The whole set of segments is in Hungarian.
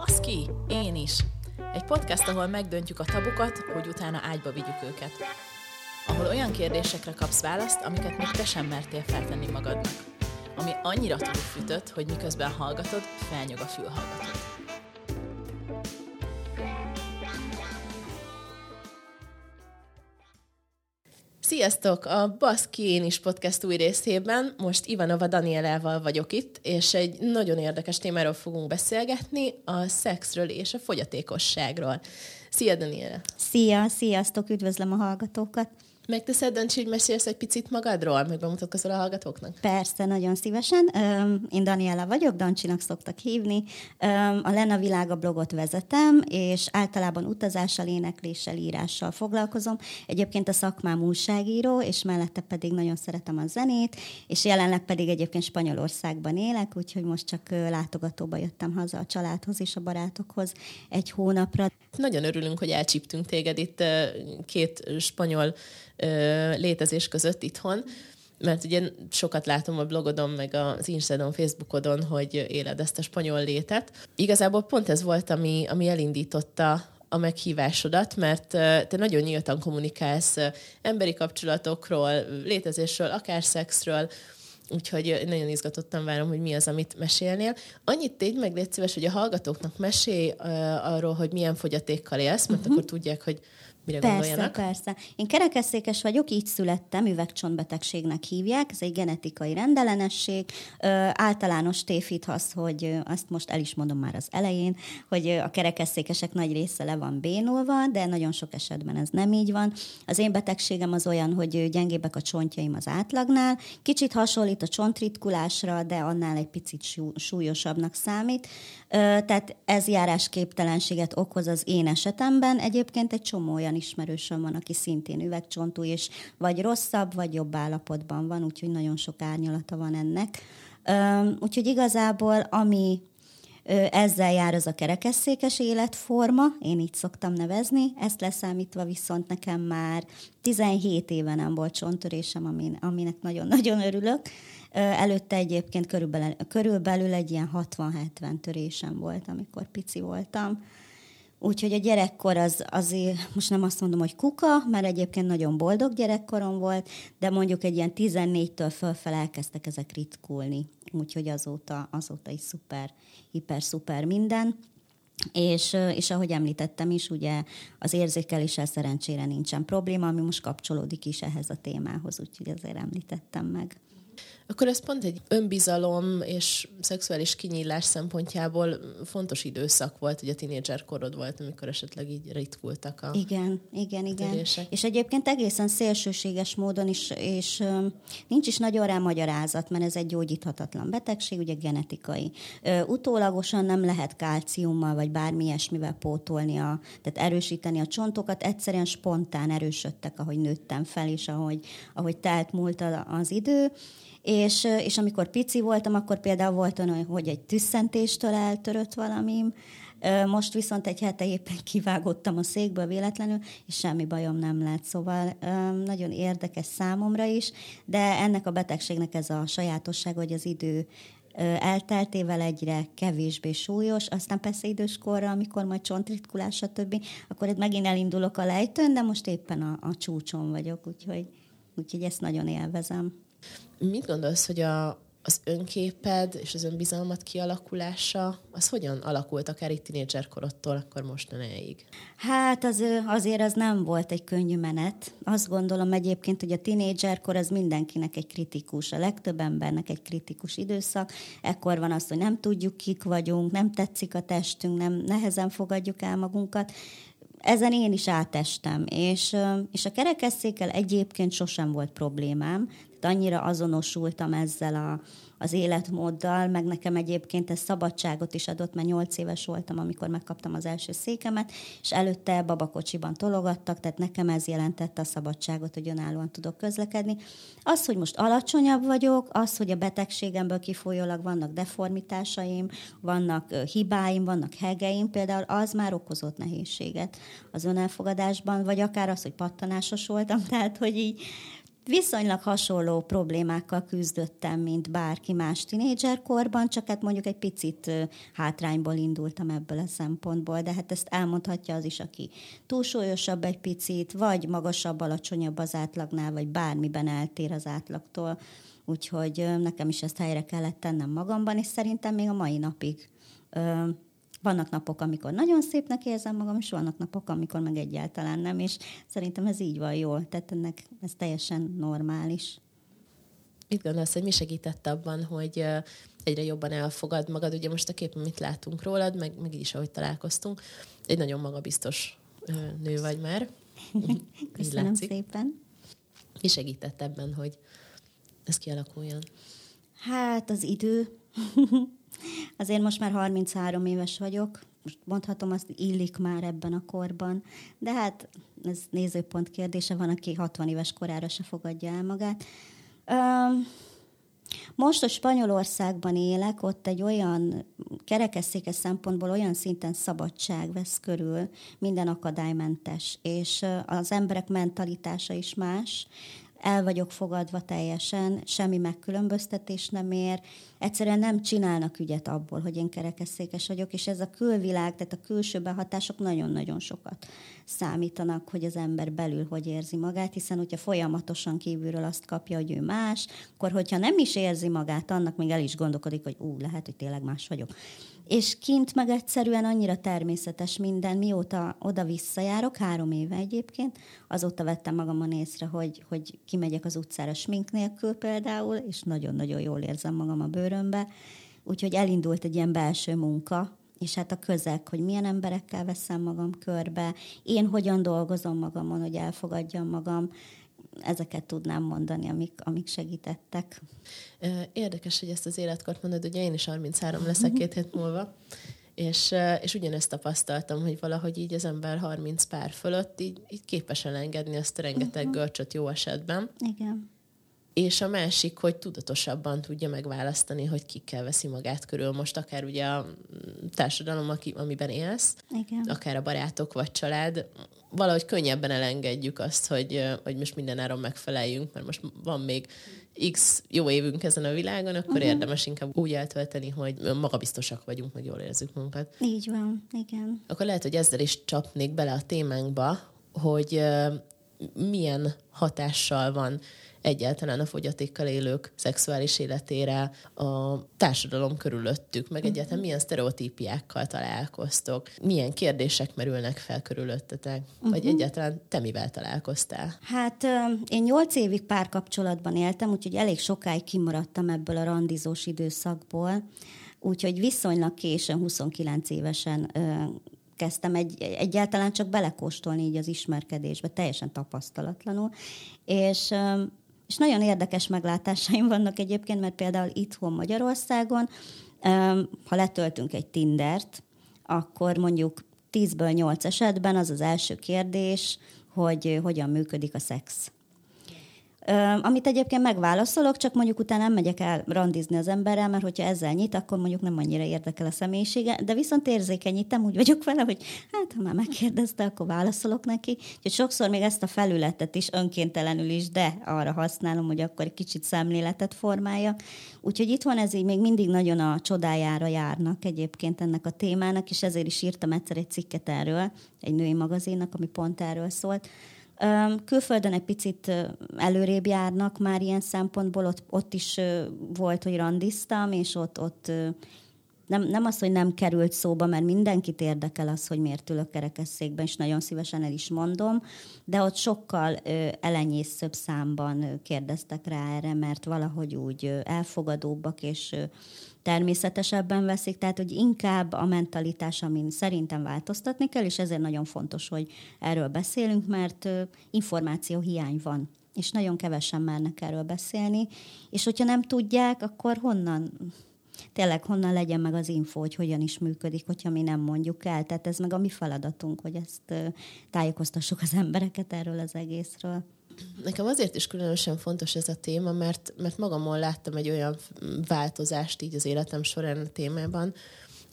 Baszki, én is! Egy podcast, ahol megdöntjük a tabukat, hogy utána ágyba vigyük őket. Ahol olyan kérdésekre kapsz választ, amiket még te sem mertél feltenni magadnak. Ami annyira túlfűtött, hogy miközben hallgatod, felnyog a fülhallgatót. Sziasztok! A Baszki én is podcast új részében most Ivanova Danielával vagyok itt, és egy nagyon érdekes témáról fogunk beszélgetni, a szexről és a fogyatékosságról. Szia, Daniela! Szia! Sziasztok! Üdvözlöm a hallgatókat! Megteszed, Dancsi, hogy mesélsz egy picit magadról, meg bemutatkozol a hallgatóknak? Persze, nagyon szívesen. Én Daniela vagyok, Dancsinak szoktak hívni. A Lena Világa blogot vezetem, és általában utazással, énekléssel, írással foglalkozom. Egyébként a szakmám újságíró, és mellette pedig nagyon szeretem a zenét, és jelenleg pedig egyébként Spanyolországban élek, úgyhogy most csak látogatóba jöttem haza a családhoz és a barátokhoz egy hónapra. Nagyon örülünk, hogy elcsíptünk téged itt két spanyol létezés között itthon, mert ugye sokat látom a blogodon, meg az Instagram, Facebookodon, hogy éled ezt a spanyol létet. Igazából pont ez volt, ami elindította a meghívásodat, mert te nagyon nyíltan kommunikálsz emberi kapcsolatokról, létezésről, akár szexről, úgyhogy nagyon izgatottan várom, hogy mi az, amit mesélnél. Annyit tégy meg, légy szíves, hogy a hallgatóknak mesélj arról, hogy milyen fogyatékkal élsz, mert akkor tudják, hogy mire gondoljanak. Persze. Én kerekesszékes vagyok, így születtem, üvegcsontbetegségnek hívják, ez egy genetikai rendellenesség. Általános tévhit az, hogy azt most el is mondom már az elején, hogy a kerekesszékesek nagy része le van bénulva, de nagyon sok esetben ez nem így van. Az én betegségem az olyan, hogy gyengébbek a csontjaim az átlagnál. Kicsit hasonlít a csontritkulásra, de annál egy picit súlyosabbnak számít. Tehát ez járásképtelenséget okoz az én esetemben. Egyébként egy csomó olyan ismerősöm van, aki szintén üvegcsontú, és vagy rosszabb, vagy jobb állapotban van, úgyhogy nagyon sok árnyalata van ennek. Úgyhogy igazából, ami ezzel jár, az a kerekesszékes életforma, én így szoktam nevezni, ezt leszámítva viszont nekem már 17 éve nem volt csonttörésem, aminek nagyon-nagyon örülök. Előtte egyébként körülbelül egy ilyen 60-70 törésem volt, amikor pici voltam. Úgyhogy a gyerekkor azért, most nem azt mondom, hogy kuka, mert egyébként nagyon boldog gyerekkorom volt, de mondjuk egy ilyen 14-től fölfele elkezdtek ezek ritkulni. Úgyhogy azóta is szuper, hiper-szuper minden. És ahogy említettem is, ugye az érzékeléssel szerencsére nincsen probléma, ami most kapcsolódik is ehhez a témához, úgyhogy azért említettem meg. Akkor ez pont egy önbizalom és szexuális kinyílás szempontjából fontos időszak volt, hogy a tínédzserkorod volt, amikor esetleg így ritkultak a igen. Törések. És egyébként egészen szélsőséges módon is, és nincs is nagyon rá magyarázat, mert ez egy gyógyíthatatlan betegség, ugye genetikai. Utólagosan nem lehet kálciummal vagy bármi ilyesmivel pótolni, tehát erősíteni a csontokat, egyszerűen spontán erősödtek, ahogy nőttem fel, és ahogy telt múlt az idő. És amikor pici voltam, akkor például volt olyan, hogy egy tüsszentéstől eltörött valamim. Most viszont egy hete éppen kivágottam a székből véletlenül, és semmi bajom nem lett. Szóval nagyon érdekes számomra is, de ennek a betegségnek ez a sajátosság, hogy az idő elteltével egyre kevésbé súlyos, aztán persze időskorra, amikor majd csontritkulás, stb., akkor itt megint elindulok a lejtőn, de most éppen a csúcson vagyok, úgyhogy ezt nagyon élvezem. Mit gondolsz, hogy az önképed és az önbizalmat kialakulása, az hogyan alakult akár itt tínédzserkorodtól, akkor mostanáig? Hát azért az nem volt egy könnyű menet. Azt gondolom egyébként, hogy a tínédzserkor az mindenkinek egy kritikus, a legtöbb embernek egy kritikus időszak. Ekkor van az, hogy nem tudjuk, kik vagyunk, nem tetszik a testünk, nem nehezen fogadjuk el magunkat. Ezen én is átestem, és a kerekesszékkel egyébként sosem volt problémám, tehát annyira azonosultam ezzel az életmóddal, meg nekem egyébként ez szabadságot is adott, mert 8 éves voltam, amikor megkaptam az első székemet, és előtte babakocsiban tologattak, tehát nekem ez jelentette a szabadságot, hogy önállóan tudok közlekedni. Az, hogy most alacsonyabb vagyok, az, hogy a betegségemből kifolyólag vannak deformitásaim, vannak hibáim, vannak hegeim, például az már okozott nehézséget az önelfogadásban, vagy akár az, hogy pattanásos voltam, tehát hogy így Viszonylag hasonló problémákkal küzdöttem, mint bárki más tínédzserkorban, csak hát mondjuk egy picit hátrányból indultam ebből a szempontból, de hát ezt elmondhatja az is, aki túlsúlyosabb egy picit, vagy magasabb, alacsonyabb az átlagnál, vagy bármiben eltér az átlagtól. Úgyhogy nekem is ezt helyre kellett tennem magamban, és szerintem még a mai napig vannak napok, amikor nagyon szépnek érzem magam, és vannak napok, amikor meg egyáltalán nem, és szerintem ez így van jól, tehát ennek ez teljesen normális. Mit gondolsz, hogy mi segített abban, hogy egyre jobban elfogad magad? Ugye most a képen mit látunk rólad, meg így is, ahogy találkoztunk, egy nagyon magabiztos nő vagy már. Köszönöm szépen. Mi segített ebben, hogy ez kialakuljon? Hát az idő... Azért most már 33 éves vagyok, most mondhatom, azt illik már ebben a korban, de hát ez nézőpont kérdése, van, aki 60 éves korára se fogadja el magát. Most a Spanyolországban élek, ott egy olyan kerekesszékes szempontból olyan szinten szabadság vesz körül, minden akadálymentes, és az emberek mentalitása is más. El vagyok fogadva teljesen, semmi megkülönböztetés nem ér. Egyszerűen nem csinálnak ügyet abból, hogy én kerekesszékes vagyok, és ez a külvilág, tehát a külső behatások nagyon-nagyon sokat számítanak, hogy az ember belül hogy érzi magát, hiszen hogyha folyamatosan kívülről azt kapja, hogy ő más, akkor hogyha nem is érzi magát, annak még el is gondolkodik, hogy lehet, hogy tényleg más vagyok. És kint meg egyszerűen annyira természetes minden, mióta oda visszajárok, 3 éve egyébként, azóta vettem magamon észre, hogy kimegyek az utcára smink nélkül például, és nagyon-nagyon jól érzem magam a bőrömbe. Úgyhogy elindult egy ilyen belső munka, és hát a közeg, hogy milyen emberekkel veszem magam körbe, én hogyan dolgozom magamon, hogy elfogadjam magam. Ezeket tudnám mondani, amik segítettek. Érdekes, hogy ezt az életkort mondod, ugye én is 33 leszek 2 hét múlva, és ugyanezt tapasztaltam, hogy valahogy így az ember 30 pár fölött így képes elengedni azt a rengeteg görcsöt jó esetben. Igen. És a másik, hogy tudatosabban tudja megválasztani, hogy kikkel veszi magát körül. Most akár ugye a társadalom, amiben élsz, igen, akár a barátok vagy család, valahogy könnyebben elengedjük azt, hogy most mindenáron megfeleljünk, mert most van még x jó évünk ezen a világon, akkor érdemes inkább úgy eltölteni, hogy magabiztosak vagyunk, meg jól érezzük magunkat. Így van, igen. Akkor lehet, hogy ezzel is csapnék bele a témánkba, hogy milyen hatással van egyáltalán a fogyatékkal élők szexuális életére a társadalom körülöttük, meg egyáltalán milyen sztereotípiákkal találkoztok, milyen kérdések merülnek fel körülöttetek, vagy egyáltalán te mivel találkoztál? Hát én 8 évig párkapcsolatban éltem, úgyhogy elég sokáig kimaradtam ebből a randizós időszakból, úgyhogy viszonylag későn, 29 évesen kezdtem egyáltalán csak belekóstolni így az ismerkedésbe, teljesen tapasztalatlanul, és nagyon érdekes meglátásaim vannak egyébként, mert például itthon Magyarországon, ha letöltünk egy Tindert, akkor mondjuk 10-ből 8 esetben az az első kérdés, hogy hogyan működik a szex. Amit egyébként megválaszolok, csak mondjuk utána nem megyek el randizni az emberrel, mert hogyha ezzel nyit, akkor mondjuk nem annyira érdekel a személyisége, de viszont érzékenyítem, úgy vagyok vele, hogy hát ha már megkérdezte, akkor válaszolok neki. Úgyhogy sokszor még ezt a felületet is önkéntelenül is, de arra használom, hogy akkor egy kicsit szemléletet formálja. Úgyhogy itthon ez így még mindig nagyon a csodájára járnak egyébként ennek a témának, és ezért is írtam egyszer egy cikket erről, egy női magazinnak, ami pont erről szólt. Külföldön egy picit előrébb járnak már ilyen szempontból, ott is volt, hogy randiztam, és ott nem az, hogy nem került szóba, mert mindenkit érdekel az, hogy miért ülök kerekesszékben, és nagyon szívesen el is mondom, de ott sokkal elenyészőbb számban kérdeztek rá erre, mert valahogy úgy elfogadóbbak, és természetesebben veszik, tehát hogy inkább a mentalitás, amin szerintem változtatni kell, és ezért nagyon fontos, hogy erről beszélünk, mert információ hiány van, és nagyon kevesen mernek erről beszélni, és hogyha nem tudják, akkor honnan legyen meg az info, hogy hogyan is működik, hogyha mi nem mondjuk el. Tehát ez meg a mi feladatunk, hogy ezt tájékoztassuk az embereket erről az egészről. Nekem azért is különösen fontos ez a téma, mert magamon láttam egy olyan változást így az életem során a témában,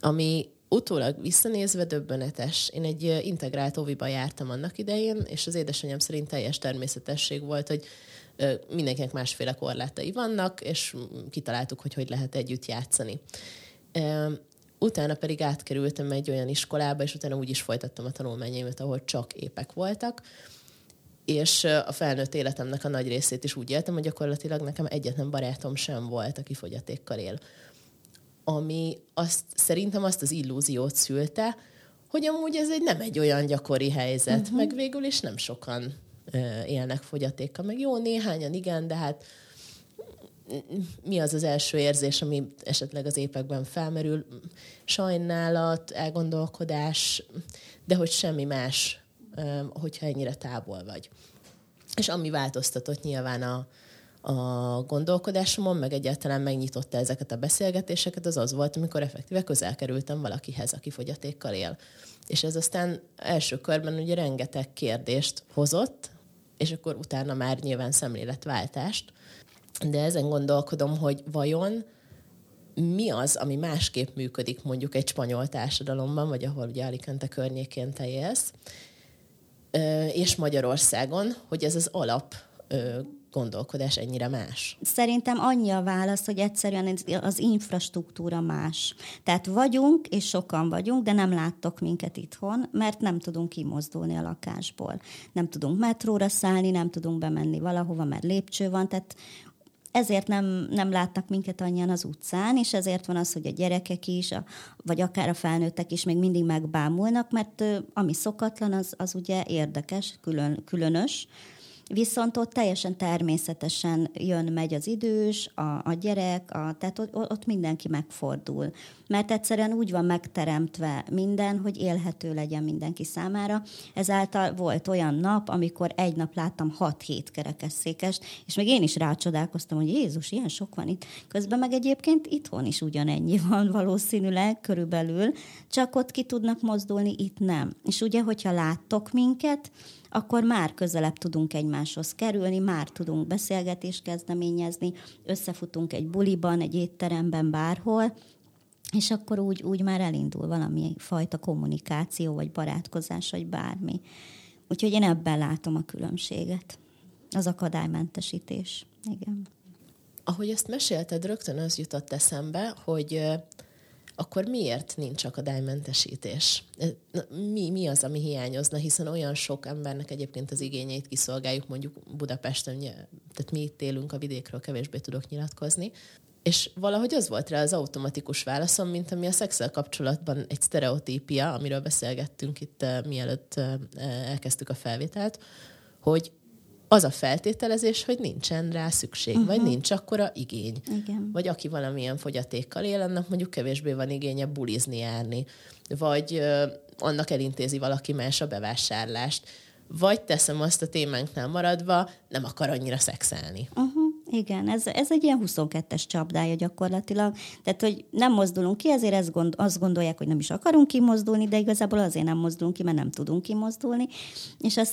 ami utólag visszanézve döbbenetes. Én egy integrált óviba jártam annak idején, és az édesanyám szerint teljes természetesség volt, hogy mindenkinek másféle korlátai vannak, és kitaláltuk, hogy lehet együtt játszani. Utána pedig átkerültem egy olyan iskolába, és utána úgy is folytattam a tanulmányaimat, ahol csak épek voltak, és a felnőtt életemnek a nagy részét is úgy éltem, hogy gyakorlatilag nekem egyetlen barátom sem volt, aki fogyatékkal él. Ami szerintem azt az illúziót szülte, hogy amúgy ez nem egy olyan gyakori helyzet, meg végül is nem sokan élnek fogyatékkal, meg jó néhányan, igen, de hát mi az első érzés, ami esetleg az épekben felmerül? Sajnálat, elgondolkodás, de hogy semmi más, hogyha ennyire távol vagy. És ami változtatott nyilván a gondolkodásomon, meg egyáltalán megnyitotta ezeket a beszélgetéseket, az volt, amikor effektíve közel kerültem valakihez, aki fogyatékkal él. És ez aztán első körben ugye rengeteg kérdést hozott, és akkor utána már nyilván szemléletváltást. De ezen gondolkodom, hogy vajon mi az, ami másképp működik mondjuk egy spanyol társadalomban, vagy ahol ugye Alicante környékén te élsz, és Magyarországon, hogy ez az alap gondolkodás ennyire más? Szerintem annyi a válasz, hogy egyszerűen az infrastruktúra más. Tehát vagyunk, és sokan vagyunk, de nem láttok minket itthon, mert nem tudunk kimozdulni a lakásból. Nem tudunk metróra szállni, nem tudunk bemenni valahova, mert lépcső van, tehát ezért nem látnak minket annyian az utcán, és ezért van az, hogy a gyerekek is, vagy akár a felnőttek is még mindig megbámulnak, mert ami szokatlan, az ugye érdekes, különös. Viszont ott teljesen természetesen jön-megy az idős, a gyerek, tehát ott mindenki megfordul. Mert egyszerűen úgy van megteremtve minden, hogy élhető legyen mindenki számára. Ezáltal volt olyan nap, amikor egy nap láttam 6-7 kerekesszékest, és még én is rácsodálkoztam, hogy Jézus, ilyen sok van itt. Közben meg egyébként itthon is ugyanennyi van valószínűleg, körülbelül, csak ott ki tudnak mozdulni, itt nem. És ugye, hogyha láttok minket, akkor már közelebb tudunk egymáshoz kerülni, már tudunk beszélgetést kezdeményezni, összefutunk egy buliban, egy étteremben, bárhol, és akkor úgy már elindul valami fajta kommunikáció, vagy barátkozás, vagy bármi. Úgyhogy én ebben látom a különbséget. Az akadálymentesítés. Igen. Ahogy ezt mesélted, rögtön az jutott eszembe, hogy akkor miért nincs akadálymentesítés? Mi az, ami hiányozna? Hiszen olyan sok embernek egyébként az igényeit kiszolgáljuk, mondjuk Budapesten, tehát mi itt élünk, a vidékről kevésbé tudok nyilatkozni. És valahogy az volt rá az automatikus válaszom, mint ami a szexsel kapcsolatban egy sztereotípia, amiről beszélgettünk itt, mielőtt elkezdtük a felvételt, hogy az a feltételezés, hogy nincsen rá szükség, vagy nincs akkora igény. Igen. Vagy aki valamilyen fogyatékkal él, annak mondjuk kevésbé van igénye bulizni, járni. Vagy annak elintézi valaki más a bevásárlást. Vagy teszem azt, a témánknál maradva, nem akar annyira szexelni. Igen, ez egy ilyen 22-es csapdája gyakorlatilag. Tehát, hogy nem mozdulunk ki, ezért azt gondolják, hogy nem is akarunk kimozdulni, de igazából azért nem mozdulunk ki, mert nem tudunk kimozdulni. És azt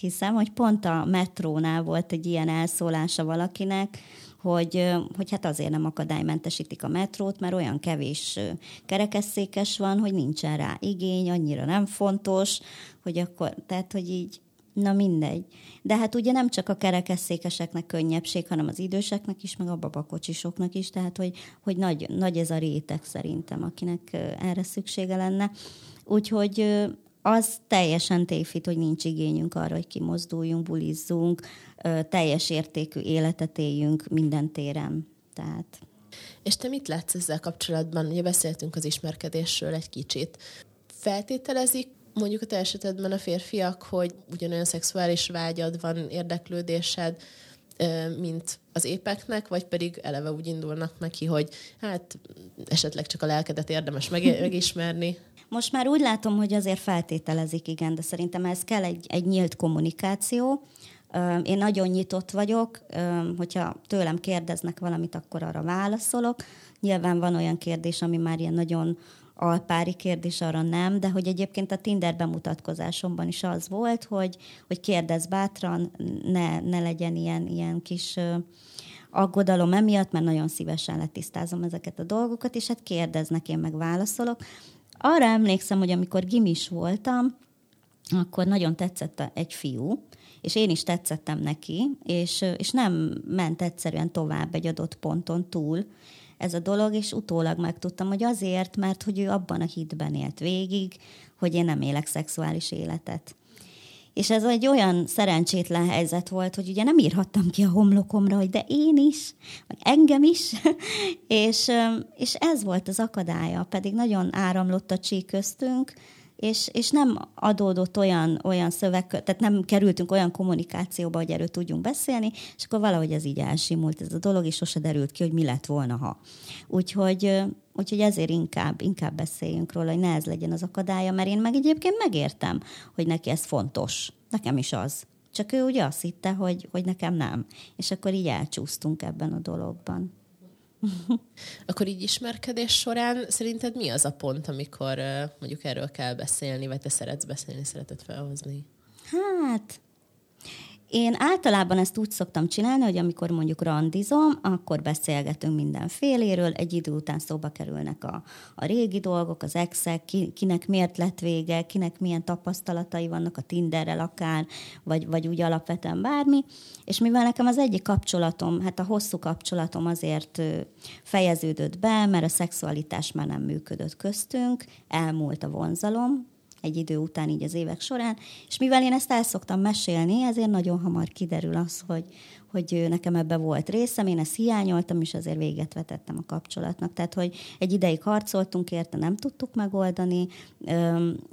hiszem, hogy pont a metrónál volt egy ilyen elszólása valakinek, hogy hát azért nem akadálymentesítik a metrót, mert olyan kevés kerekesszékes van, hogy nincsen rá igény, annyira nem fontos, hogy akkor, tehát, hogy így, na mindegy. De hát ugye nem csak a kerekesszékeseknek könnyebbség, hanem az időseknek is, meg a babakocsisoknak is, tehát, hogy nagy ez a réteg szerintem, akinek erre szüksége lenne. Úgyhogy az teljesen tévhit, hogy nincs igényünk arra, hogy kimozduljunk, bulizzunk, teljes értékű életet éljünk minden téren. Tehát. És te mit látsz ezzel kapcsolatban? Ugye beszéltünk az ismerkedésről egy kicsit. Feltételezik mondjuk a te esetedben a férfiak, hogy ugyanolyan szexuális vágyad van, érdeklődésed, mint az épeknek, vagy pedig eleve úgy indulnak neki, hogy hát esetleg csak a lelkedet érdemes megismerni? Most már úgy látom, hogy azért feltételezik, igen, de szerintem ez kell egy nyílt kommunikáció. Én nagyon nyitott vagyok, hogyha tőlem kérdeznek valamit, akkor arra válaszolok. Nyilván van olyan kérdés, ami már ilyen nagyon alpári kérdés, arra nem, de hogy egyébként a Tinder bemutatkozásomban is az volt, hogy kérdezz bátran, ne legyen ilyen kis aggodalom emiatt, mert nagyon szívesen letisztázom ezeket a dolgokat, és hát kérdeznek, én meg válaszolok. Arra emlékszem, hogy amikor gimis voltam, akkor nagyon tetszett egy fiú, és én is tetszettem neki, és nem ment egyszerűen tovább egy adott ponton túl ez a dolog, és utólag megtudtam, hogy azért, mert hogy ő abban a hitben élt végig, hogy én nem élek szexuális életet. És ez egy olyan szerencsétlen helyzet volt, hogy ugye nem írhattam ki a homlokomra, hogy de én is, vagy engem is, és ez volt az akadálya, pedig nagyon áramlott a csík köztünk, és nem adódott olyan szöveg, tehát nem kerültünk olyan kommunikációba, hogy erről tudjunk beszélni, és akkor valahogy ez így elsimult ez a dolog, és sose derült ki, hogy mi lett volna, ha. Úgyhogy ezért inkább beszéljünk róla, hogy ne ez legyen az akadálya, mert én meg egyébként megértem, hogy neki ez fontos. Nekem is az. Csak ő ugye azt hitte, hogy nekem nem. És akkor így elcsúsztunk ebben a dologban. Akkor így ismerkedés során szerinted mi az a pont, amikor mondjuk erről kell beszélni, vagy te szeretsz beszélni, szereted felhozni? Hát... én általában ezt úgy szoktam csinálni, hogy amikor mondjuk randizom, akkor beszélgetünk mindenféléről, egy idő után szóba kerülnek a régi dolgok, az exek, kinek miért lett vége, kinek milyen tapasztalatai vannak a Tinderrel akár, vagy úgy alapvetően bármi. És mivel nekem az egyik kapcsolatom, hát a hosszú kapcsolatom azért fejeződött be, mert a szexualitás már nem működött köztünk, elmúlt a vonzalom, egy idő után így az évek során, és mivel én ezt el szoktam mesélni, ezért nagyon hamar kiderül az, hogy nekem ebbe volt részem, én ezt hiányoltam, és azért véget vetettem a kapcsolatnak. Tehát, hogy egy ideig harcoltunk érte, nem tudtuk megoldani,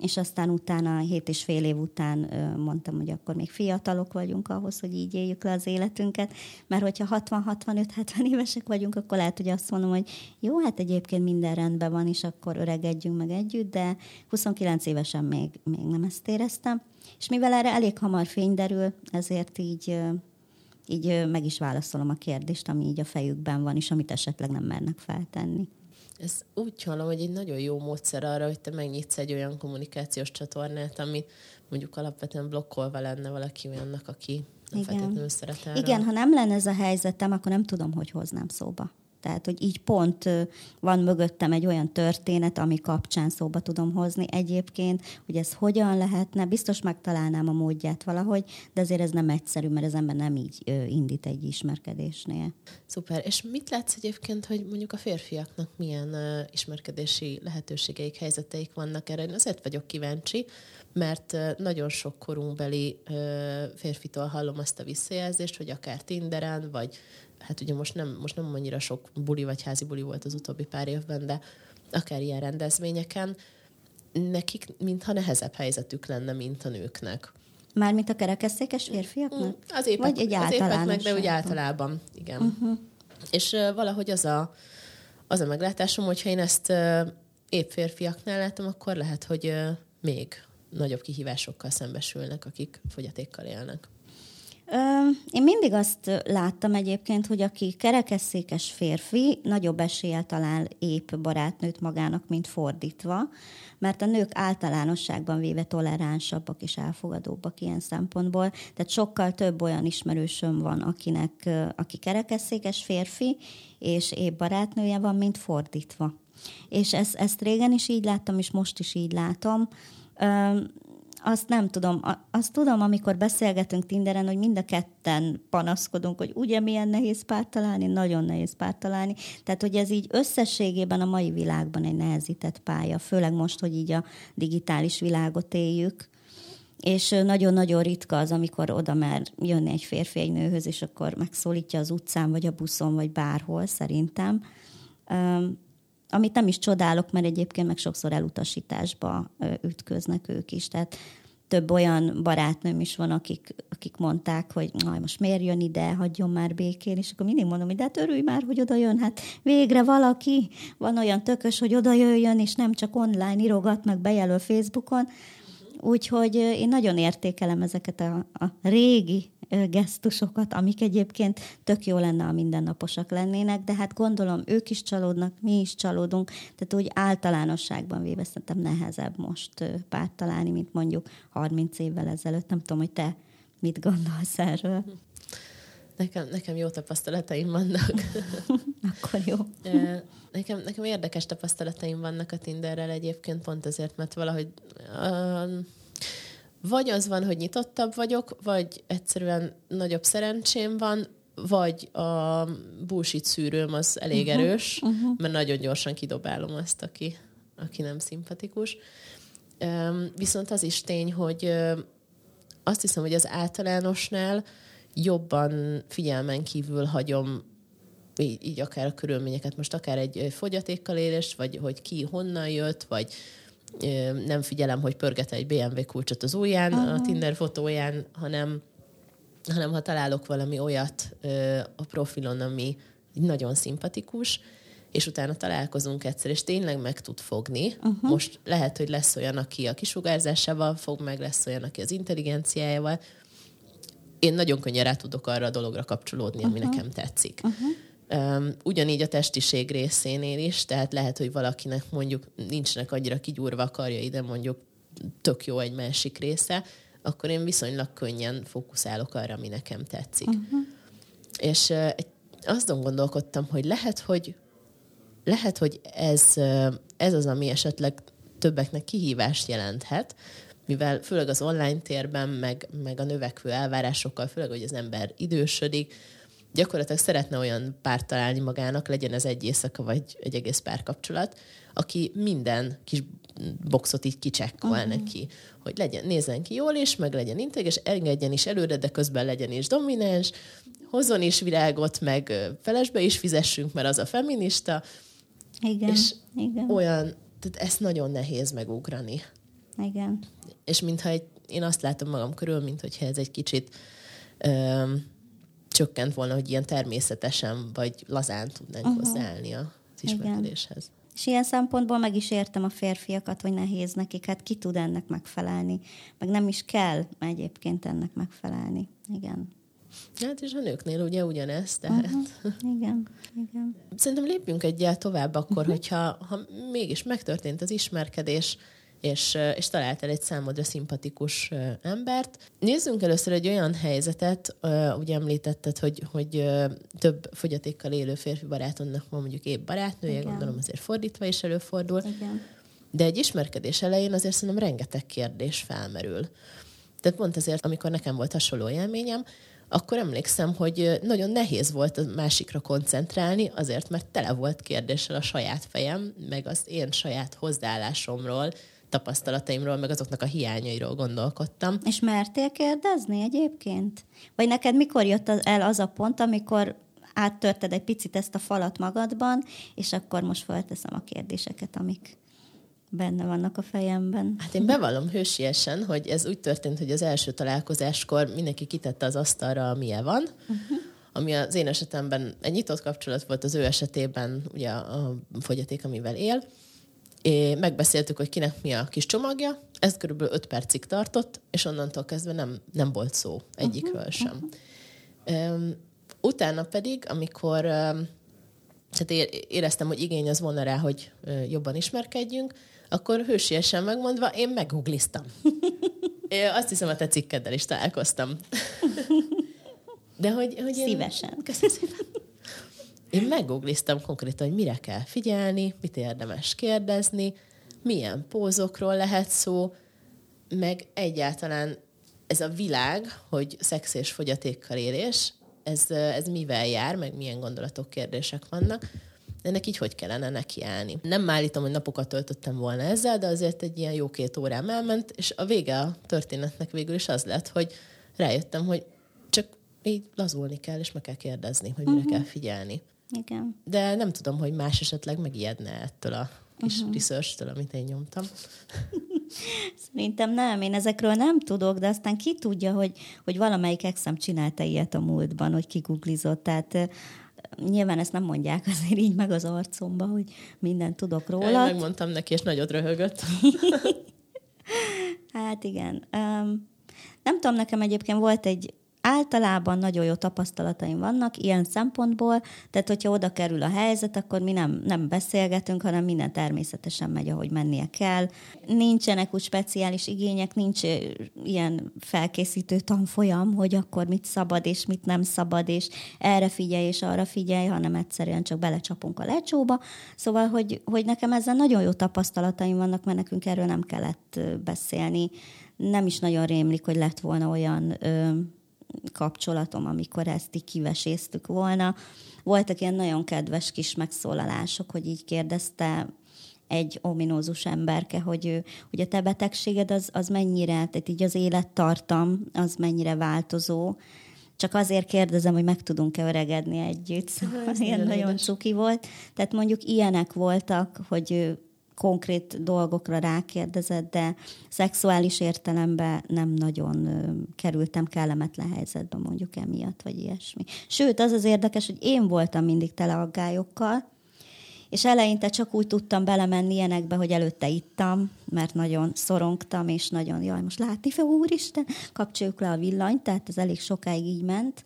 és aztán utána, 7,5 év után mondtam, hogy akkor még fiatalok vagyunk ahhoz, hogy így éljük le az életünket, mert hogyha 60-65-70 évesek vagyunk, akkor lehet, hogy azt mondom, hogy jó, hát egyébként minden rendben van, és akkor öregedjünk meg együtt, de 29 évesen még nem ezt éreztem. És mivel erre elég hamar fény derül, ezért így meg is válaszolom a kérdést, ami így a fejükben van, és amit esetleg nem mernek feltenni. Ez úgy hallom, hogy egy nagyon jó módszer arra, hogy te megnyitsz egy olyan kommunikációs csatornát, amit mondjuk alapvetően blokkolva lenne valaki olyannak, aki nem feltétlenül szeret erről. Igen, ha nem lenne ez a helyzetem, akkor nem tudom, hogy hoznám szóba. Tehát, hogy így pont van mögöttem egy olyan történet, ami kapcsán szóba tudom hozni egyébként, hogy ez hogyan lehetne, biztos megtalálnám a módját valahogy, de azért ez nem egyszerű, mert az ember nem így indít egy ismerkedésnél. Szuper. És mit látsz egyébként, hogy mondjuk a férfiaknak milyen ismerkedési lehetőségeik, helyzeteik vannak erre? Én azért vagyok kíváncsi, mert nagyon sok korunkbeli férfitől hallom azt a visszajelzést, hogy akár Tinderen, vagy hát ugye most nem annyira sok buli vagy házi buli volt az utóbbi pár évben, de akár ilyen rendezvényeken, nekik mintha nehezebb helyzetük lenne, mint a nőknek. Mármint a kerekesszékes férfiaknak? Az épek, vagy egy általános? De úgy általában, igen. Uh-huh. És valahogy az a meglátásom, hogyha én ezt épp férfiaknál látom, akkor lehet, hogy még nagyobb kihívásokkal szembesülnek, akik fogyatékkal élnek. Én mindig azt láttam egyébként, hogy aki kerekesszékes férfi, nagyobb eséllyel talál épp barátnőt magának, mint fordítva, mert a nők általánosságban véve toleránsabbak és elfogadóbbak ilyen szempontból. Tehát sokkal több olyan ismerősöm van, aki kerekesszékes férfi, és épp barátnője van, mint fordítva. És ezt régen is így láttam, és most is így látom. Azt nem tudom. Azt tudom, amikor beszélgetünk Tinderen, hogy mind a ketten panaszkodunk, hogy ugye milyen nehéz párt találni, nagyon nehéz párt találni. Tehát, hogy ez így összességében a mai világban egy nehezített pálya, főleg most, hogy így a digitális világot éljük. És nagyon-nagyon ritka az, amikor oda mer jönni egy férfi egy nőhöz, és akkor megszólítja az utcán, vagy a buszon, vagy bárhol, szerintem. Amit nem is csodálok, mert egyébként meg sokszor elutasításba ütköznek ők is. Tehát több olyan barátnőm is van, akik mondták, hogy most miért jön ide, hagyjon már békén, és akkor mindig mondom, hogy de hát örülj már, hogy oda jön, hát végre valaki, van olyan tökös, hogy oda jöjjön, és nem csak online írogat, meg bejelöl Facebookon. Úgyhogy én nagyon értékelem ezeket a régi gesztusokat, amik egyébként tök jó lenne, ha mindennaposak lennének, de hát gondolom, ők is csalódnak, mi is csalódunk, tehát úgy általánosságban véve szerintem nehezebb most párt találni, mint mondjuk 30 évvel ezelőtt. Nem tudom, hogy te mit gondolsz erről. Nekem jó tapasztalataim vannak. Akkor jó. Nekem érdekes tapasztalataim vannak a Tinderrel egyébként, pont azért, mert valahogy Vagy az van, hogy nyitottabb vagyok, vagy egyszerűen nagyobb szerencsém van, vagy a bullshit szűrőm az elég erős, mert nagyon gyorsan kidobálom azt, aki nem szimpatikus. Viszont az is tény, hogy azt hiszem, hogy az általánosnál jobban figyelmen kívül hagyom így akár a körülményeket, most akár egy fogyatékkal élés, vagy hogy ki honnan jött, vagy nem figyelem, hogy pörgete egy BMW kulcsot az ujján, a Tinder fotóján, hanem ha találok valami olyat a profilon, ami nagyon szimpatikus, és utána találkozunk egyszer, és tényleg meg tud fogni. Most lehet, hogy lesz olyan, aki a kisugárzásával fog meg, lesz olyan, aki az intelligenciájával. Én nagyon könnyen rá tudok arra a dologra kapcsolódni, ami nekem tetszik. Ugyanígy a testiség részénél is, tehát lehet, hogy valakinek mondjuk nincsnek annyira kigyúrva a karjai, de mondjuk tök jó egy másik része, akkor én viszonylag könnyen fókuszálok arra, ami nekem tetszik. És azon gondolkodtam, hogy lehet, hogy ez az, ami esetleg többeknek kihívást jelenthet, mivel főleg az online térben, meg a növekvő elvárásokkal, főleg, hogy az ember idősödik, gyakorlatilag szeretne olyan párt találni magának, legyen ez egy éjszaka, vagy egy egész párkapcsolat, aki minden kis boxot így kicsekkol neki, hogy nézzen ki jól is, meg legyen intelligens, engedjen is előre, de közben legyen is domináns, hozzon is virágot, meg felesbe is fizessünk, mert az a feminista. Igen. Olyan, tehát ezt nagyon nehéz megugrani. Igen. És mintha én azt látom magam körül, mintha ez egy kicsit csökkent volna, hogy ilyen természetesen vagy lazán tudnánk hozzáállni az ismerkedéshez. És ilyen szempontból meg is értem a férfiakat, hogy nehéz nekik, hát ki tud ennek megfelelni. Meg nem is kell egyébként ennek megfelelni. Igen. Hát és a nőknél ugye ugyanez, tehát... Igen. Szerintem lépjünk egyel tovább akkor, hogyha mégis megtörtént az ismerkedés, és találtál egy számodra szimpatikus embert. Nézzünk először egy olyan helyzetet, úgy említetted, hogy több fogyatékkal élő férfi barátonnak van mondjuk épp barátnője, gondolom azért fordítva is előfordul. Igen. De egy ismerkedés elején azért szerintem rengeteg kérdés felmerül. Tehát pont azért, amikor nekem volt hasonló élményem, akkor emlékszem, hogy nagyon nehéz volt a másikra koncentrálni, azért, mert tele volt kérdéssel a saját fejem, meg az én saját hozzáállásomról, tapasztalataimról, meg azoknak a hiányairól gondolkodtam. És mertél kérdezni egyébként? Vagy neked mikor jött el az a pont, amikor áttörted egy picit ezt a falat magadban, és akkor most felteszem a kérdéseket, amik benne vannak a fejemben? Hát én bevallom hősiesen, hogy ez úgy történt, hogy az első találkozáskor mindenki kitette az asztalra, amilyen van, ami az én esetemben egy nyitott kapcsolat volt, az ő esetében ugye a fogyaték, amivel él. Megbeszéltük, hogy kinek mi a kis csomagja, ez körülbelül 5 percig tartott, és onnantól kezdve nem volt szó egyikről sem. Utána pedig, amikor tehát éreztem, hogy igény az volna rá, hogy jobban ismerkedjünk, akkor hősiesen megmondva én meggoogliztam. Azt hiszem, a te cikkeddel is találkoztam. De hogy én... Szívesen. Köszönöm szépen. Én meggoogliztam konkrétan, hogy mire kell figyelni, mit érdemes kérdezni, milyen pózokról lehet szó, meg egyáltalán ez a világ, hogy szex és fogyatékkal élés, ez mivel jár, meg milyen gondolatok, kérdések vannak, ennek így hogy kellene nekiállni. Nem állítom, hogy napokat töltöttem volna ezzel, de azért egy ilyen jó 2 órám elment, és a vége a történetnek végül is az lett, hogy rájöttem, hogy csak így lazulni kell, és meg kell kérdezni, hogy mire kell figyelni. Igen. De nem tudom, hogy más esetleg megijedne ettől a kis research-től, amit én nyomtam. Szerintem nem, én ezekről nem tudok, de aztán ki tudja, hogy valamelyik exem csinálta ilyet a múltban, hogy kiguglizott. Tehát nyilván ezt nem mondják azért így meg az arcomba, hogy mindent tudok róla. Én megmondtam neki, és nagyot röhögött. Hát igen. Nem tudom, nekem egyébként volt egy általában nagyon jó tapasztalataim vannak ilyen szempontból, tehát hogyha oda kerül a helyzet, akkor mi nem beszélgetünk, hanem minden természetesen megy, ahogy mennie kell. Nincsenek úgy speciális igények, nincs ilyen felkészítő tanfolyam, hogy akkor mit szabad és mit nem szabad, és erre figyelj és arra figyelj, hanem egyszerűen csak belecsapunk a lecsóba. Szóval, hogy nekem ezzel nagyon jó tapasztalataim vannak, mert nekünk erről nem kellett beszélni. Nem is nagyon rémlik, hogy lett volna olyan kapcsolatom, amikor ezt így kiveséztük volna. Voltak ilyen nagyon kedves kis megszólalások, hogy így kérdezte egy ominózus emberke, hogy a te betegséged az mennyire, tehát így az élettartam, az mennyire változó. Csak azért kérdezem, hogy meg tudunk-e öregedni együtt. Szóval ilyen nagyon cuki volt. Tehát mondjuk ilyenek voltak, hogy konkrét dolgokra rákérdezett, de szexuális értelemben nem nagyon kerültem kellemetlen helyzetbe mondjuk emiatt, vagy ilyesmi. Sőt, az az érdekes, hogy én voltam mindig tele aggályokkal, és eleinte csak úgy tudtam belemenni ilyenekbe, hogy előtte ittam, mert nagyon szorongtam, és nagyon jaj, most látni fel, úristen, kapcsoljuk le a villanyt, tehát ez elég sokáig így ment.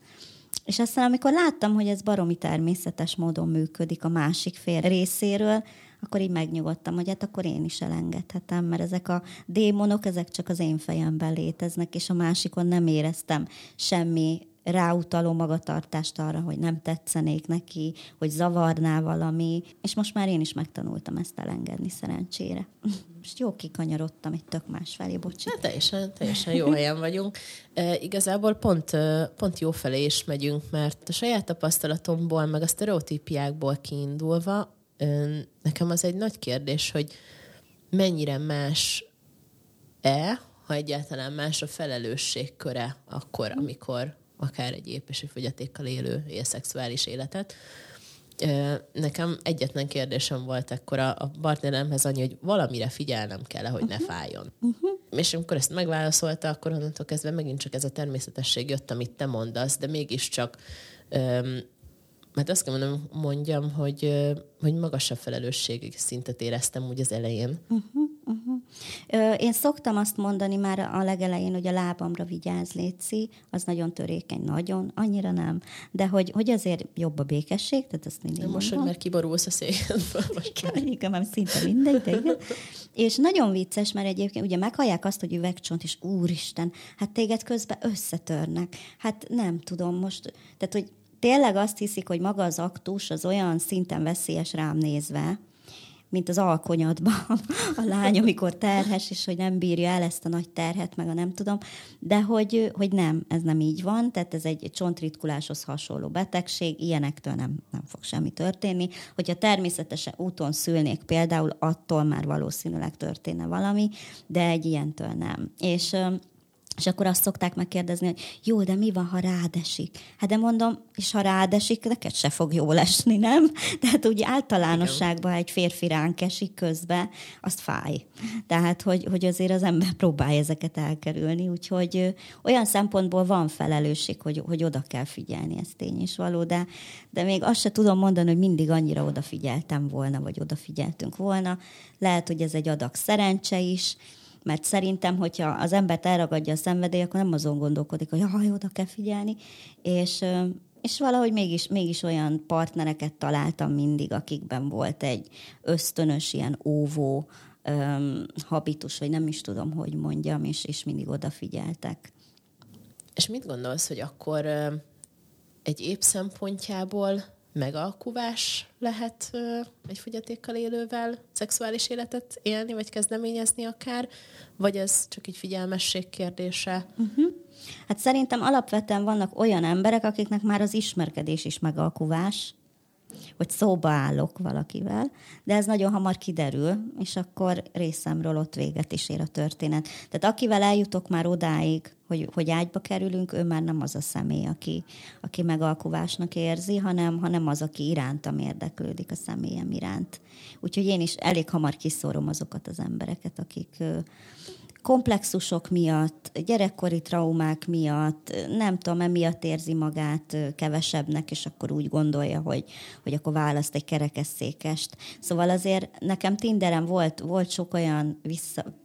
És aztán, amikor láttam, hogy ez baromi természetes módon működik a másik fél részéről, akkor így megnyugodtam, hogy hát akkor én is elengedhetem, mert ezek a démonok, ezek csak az én fejemben léteznek, és a másikon nem éreztem semmi ráutaló magatartást arra, hogy nem tetszenék neki, hogy zavarná valami, és most már én is megtanultam ezt elengedni szerencsére. Most jó kikanyarodtam egy tök más felé, bocsi. Hát teljesen jó helyen vagyunk. Igazából pont jó felé is megyünk, mert a saját tapasztalatomból, meg a sztereotípiákból kiindulva, nekem az egy nagy kérdés, hogy mennyire más-e, ha egyáltalán más a felelősségköre akkor, amikor akár egy épesi fogyatékkal élő szexuális életet. Nekem egyetlen kérdésem volt akkor a partneremhez annyi, hogy valamire figyelnem kell, hogy ne fájjon. És amikor ezt megválaszolta, akkor onnantól kezdve megint csak ez a természetesség jött, amit te mondasz, de mégiscsak mert azt kell mondjam, hogy magasabb felelősség szintet éreztem úgy az elején. Én szoktam azt mondani már a legelején, hogy a lábamra vigyázz, Léci, az nagyon törékeny, nagyon, annyira nem. De hogy azért jobb a békesség, tehát azt mindig most, mondom. Hogy már kiborulsz a székből. Igen, már szinte mindegy, de igen. És nagyon vicces, mert egyébként ugye meghallják azt, hogy üvegcsont, és úristen, hát téged közben összetörnek. Hát nem tudom most, tehát hogy tényleg azt hiszik, hogy maga az aktus az olyan szinten veszélyes rám nézve, mint az alkonyatban a lány, amikor terhes, és hogy nem bírja el ezt a nagy terhet, meg a nem tudom, de hogy nem, ez nem így van, tehát ez egy csontritkuláshoz hasonló betegség, ilyenektől nem fog semmi történni. Hogyha természetesen úton szülnék például, attól már valószínűleg történne valami, de egy ilyentől nem. És akkor azt szokták megkérdezni, hogy jó, de mi van, ha rád esik? Hát de mondom, és ha rád esik, neked se fog jól esni, nem? Tehát úgy általánosságban, ha egy férfi ránk esik közbe, azt fáj. Tehát, hogy azért az ember próbálja ezeket elkerülni, úgyhogy olyan szempontból van felelősség, hogy oda kell figyelni, ez tény és való, de még azt se tudom mondani, hogy mindig annyira odafigyeltem volna, vagy odafigyeltünk volna. Lehet, hogy ez egy adag szerencse is, mert szerintem, hogyha az embert elragadja a szenvedély, akkor nem azon gondolkodik, hogy jaj, oda kell figyelni, és valahogy mégis olyan partnereket találtam mindig, akikben volt egy ösztönös, ilyen óvó habitus, vagy nem is tudom, hogy mondjam, és mindig odafigyeltek. És mit gondolsz, hogy akkor egy ép szempontjából megalkuvás lehet egy fogyatékkal élővel szexuális életet élni, vagy kezdeményezni akár, vagy ez csak egy figyelmesség kérdése? Hát szerintem alapvetően vannak olyan emberek, akiknek már az ismerkedés is megalkuvás, hogy szóba állok valakivel, de ez nagyon hamar kiderül, és akkor részemről ott véget is ér a történet. Tehát akivel eljutok már odáig, hogy ágyba kerülünk, ő már nem az a személy, aki megalkuvásnak érzi, hanem az, aki irántam érdeklődik, a személyem iránt. Úgyhogy én is elég hamar kiszórom azokat az embereket, akik komplexusok miatt, gyerekkori traumák miatt, nem tudom, emiatt érzi magát kevesebbnek, és akkor úgy gondolja, hogy akkor választ egy kerekesszékest. Szóval azért nekem Tinderen volt sok olyan,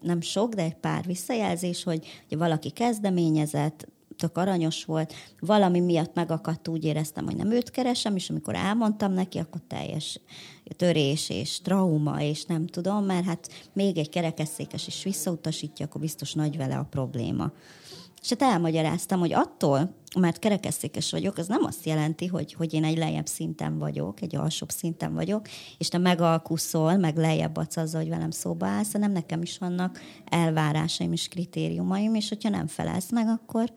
nem sok, de egy pár visszajelzés, hogy valaki kezdeményezett, tök aranyos volt, valami miatt megakadt, úgy éreztem, hogy nem őt keresem, és amikor elmondtam neki, akkor teljes törés és trauma, és nem tudom, mert hát még egy kerekesszékes is visszautasítja, akkor biztos nagy vele a probléma. És hát elmagyaráztam, hogy attól, mert kerekesszékes vagyok, az nem azt jelenti, hogy én egy lejjebb szinten vagyok, egy alsóbb szinten vagyok, és te megalkuszol, meg lejjebb adsz azzal, hogy velem szóba állsz, hanem nekem is vannak elvárásaim és kritériumaim, és hogyha nem felelsz meg, akkor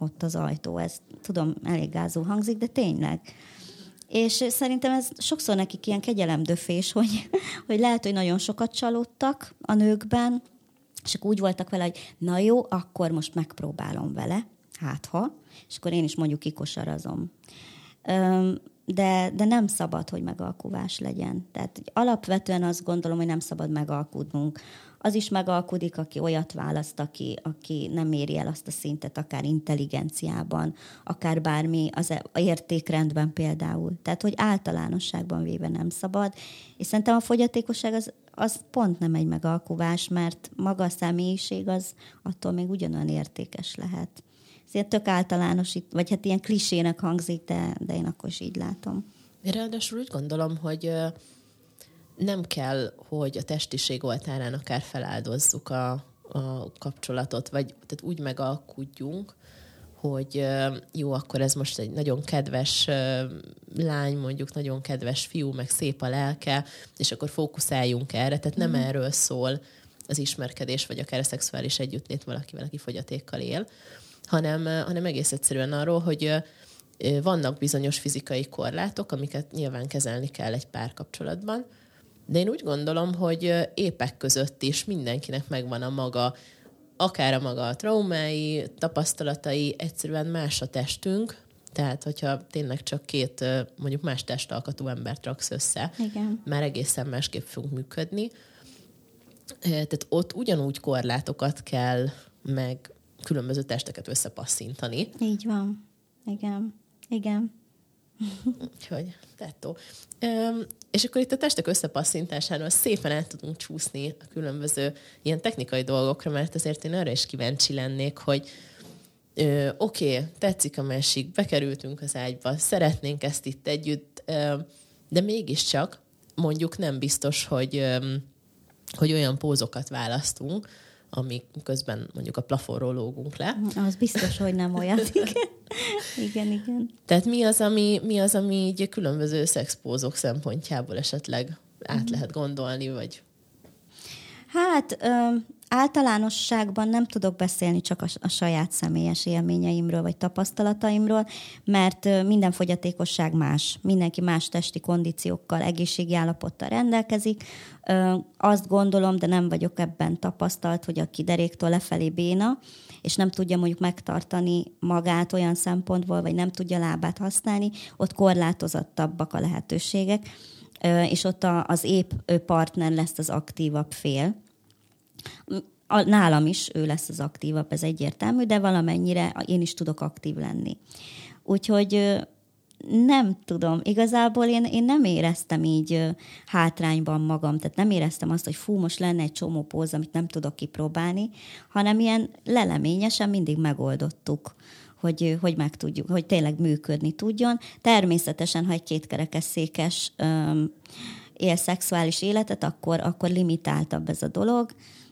ott az ajtó. Ez tudom, elég gázul hangzik, de tényleg. És szerintem ez sokszor nekik ilyen kegyelemdöfés, hogy lehet, hogy nagyon sokat csalódtak a nőkben, és akkor úgy voltak vele, hogy na jó, akkor most megpróbálom vele, hátha, és akkor én is mondjuk kikosarazom. De nem szabad, hogy megalkuvás legyen. Tehát alapvetően azt gondolom, hogy nem szabad megalkudnunk. Az is megalkudik, aki olyat választ, aki nem éri el azt a szintet, akár intelligenciában, akár bármi, az értékrendben például. Tehát, hogy általánosságban véve nem szabad. És szerintem a fogyatékosság az pont nem egy megalkuvás, mert maga a személyiség az attól még ugyanolyan értékes lehet. Ez ilyen tök általános, vagy hát ilyen klisének hangzik, de én akkor is így látom. Ráadásul úgy gondolom, hogy nem kell, hogy a testiség oltárán akár feláldozzuk a kapcsolatot, vagy tehát úgy megalkudjunk, hogy jó, akkor ez most egy nagyon kedves lány, mondjuk nagyon kedves fiú, meg szép a lelke, és akkor fókuszáljunk erre. Tehát nem erről szól az ismerkedés, vagy akár a szexuális együttlét valakivel, aki fogyatékkal él, hanem egész egyszerűen arról, hogy vannak bizonyos fizikai korlátok, amiket nyilván kezelni kell egy párkapcsolatban, de én úgy gondolom, hogy épek között is mindenkinek megvan a maga, akár a maga traumái, tapasztalatai, egyszerűen más a testünk, tehát hogyha tényleg csak két mondjuk más testalkatú embert raksz össze, igen, már egészen másképp fogunk működni. Tehát ott ugyanúgy korlátokat kell meg különböző testeket összepasszintani. Így van. Igen. Úgyhogy, tettó. És akkor itt a testek összepasszintásánál szépen át tudunk csúszni a különböző ilyen technikai dolgokra, mert azért én arra is kíváncsi lennék, hogy oké, tetszik a másik, bekerültünk az ágyba, szeretnénk ezt itt együtt, de mégiscsak mondjuk nem biztos, hogy olyan pózokat választunk, amik közben mondjuk a plafonról lógunk le. Az biztos, hogy nem olyan. Igen. Tehát mi az, ami így különböző szexpózok szempontjából esetleg át lehet gondolni, vagy? Hát általánosságban nem tudok beszélni csak a saját személyes élményeimről, vagy tapasztalataimról, mert minden fogyatékosság más. Mindenki más testi kondíciókkal, egészségi állapottal rendelkezik. Azt gondolom, de nem vagyok ebben tapasztalt, hogy aki deréktől lefelé béna, és nem tudja mondjuk megtartani magát olyan szempontból, vagy nem tudja lábát használni, ott korlátozottabbak a lehetőségek, és ott az épp partner lesz az aktívabb fél. Nálam is ő lesz az aktívabb, ez egyértelmű, de valamennyire én is tudok aktív lenni. Úgyhogy nem tudom, igazából én nem éreztem így hátrányban magam, tehát nem éreztem azt, hogy fú, most lenne egy csomó póz, amit nem tudok kipróbálni, hanem ilyen leleményesen mindig megoldottuk, hogy meg tudjuk, hogy tényleg működni tudjon. Természetesen, ha egy kétkerekesszékes él szexuális életet, akkor limitáltabb ez a dolog,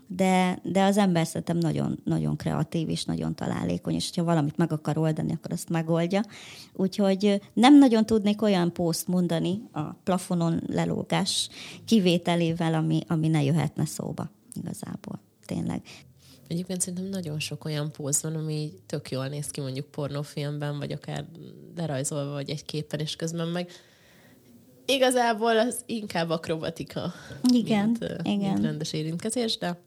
de az ember szerintem nagyon, nagyon kreatív és nagyon találékony, és ha valamit meg akar oldani, akkor azt megoldja. Úgyhogy nem nagyon tudnék olyan pózt mondani a plafonon lelógás kivételével, ami ne jöhetne szóba igazából, tényleg. Egyébként szerintem nagyon sok olyan póz van, ami tök jól néz ki mondjuk pornófilmben, vagy akár lerajzolva, vagy egy képen, és közben meg igazából az inkább akrobatika, mint rendes érintkezés, de...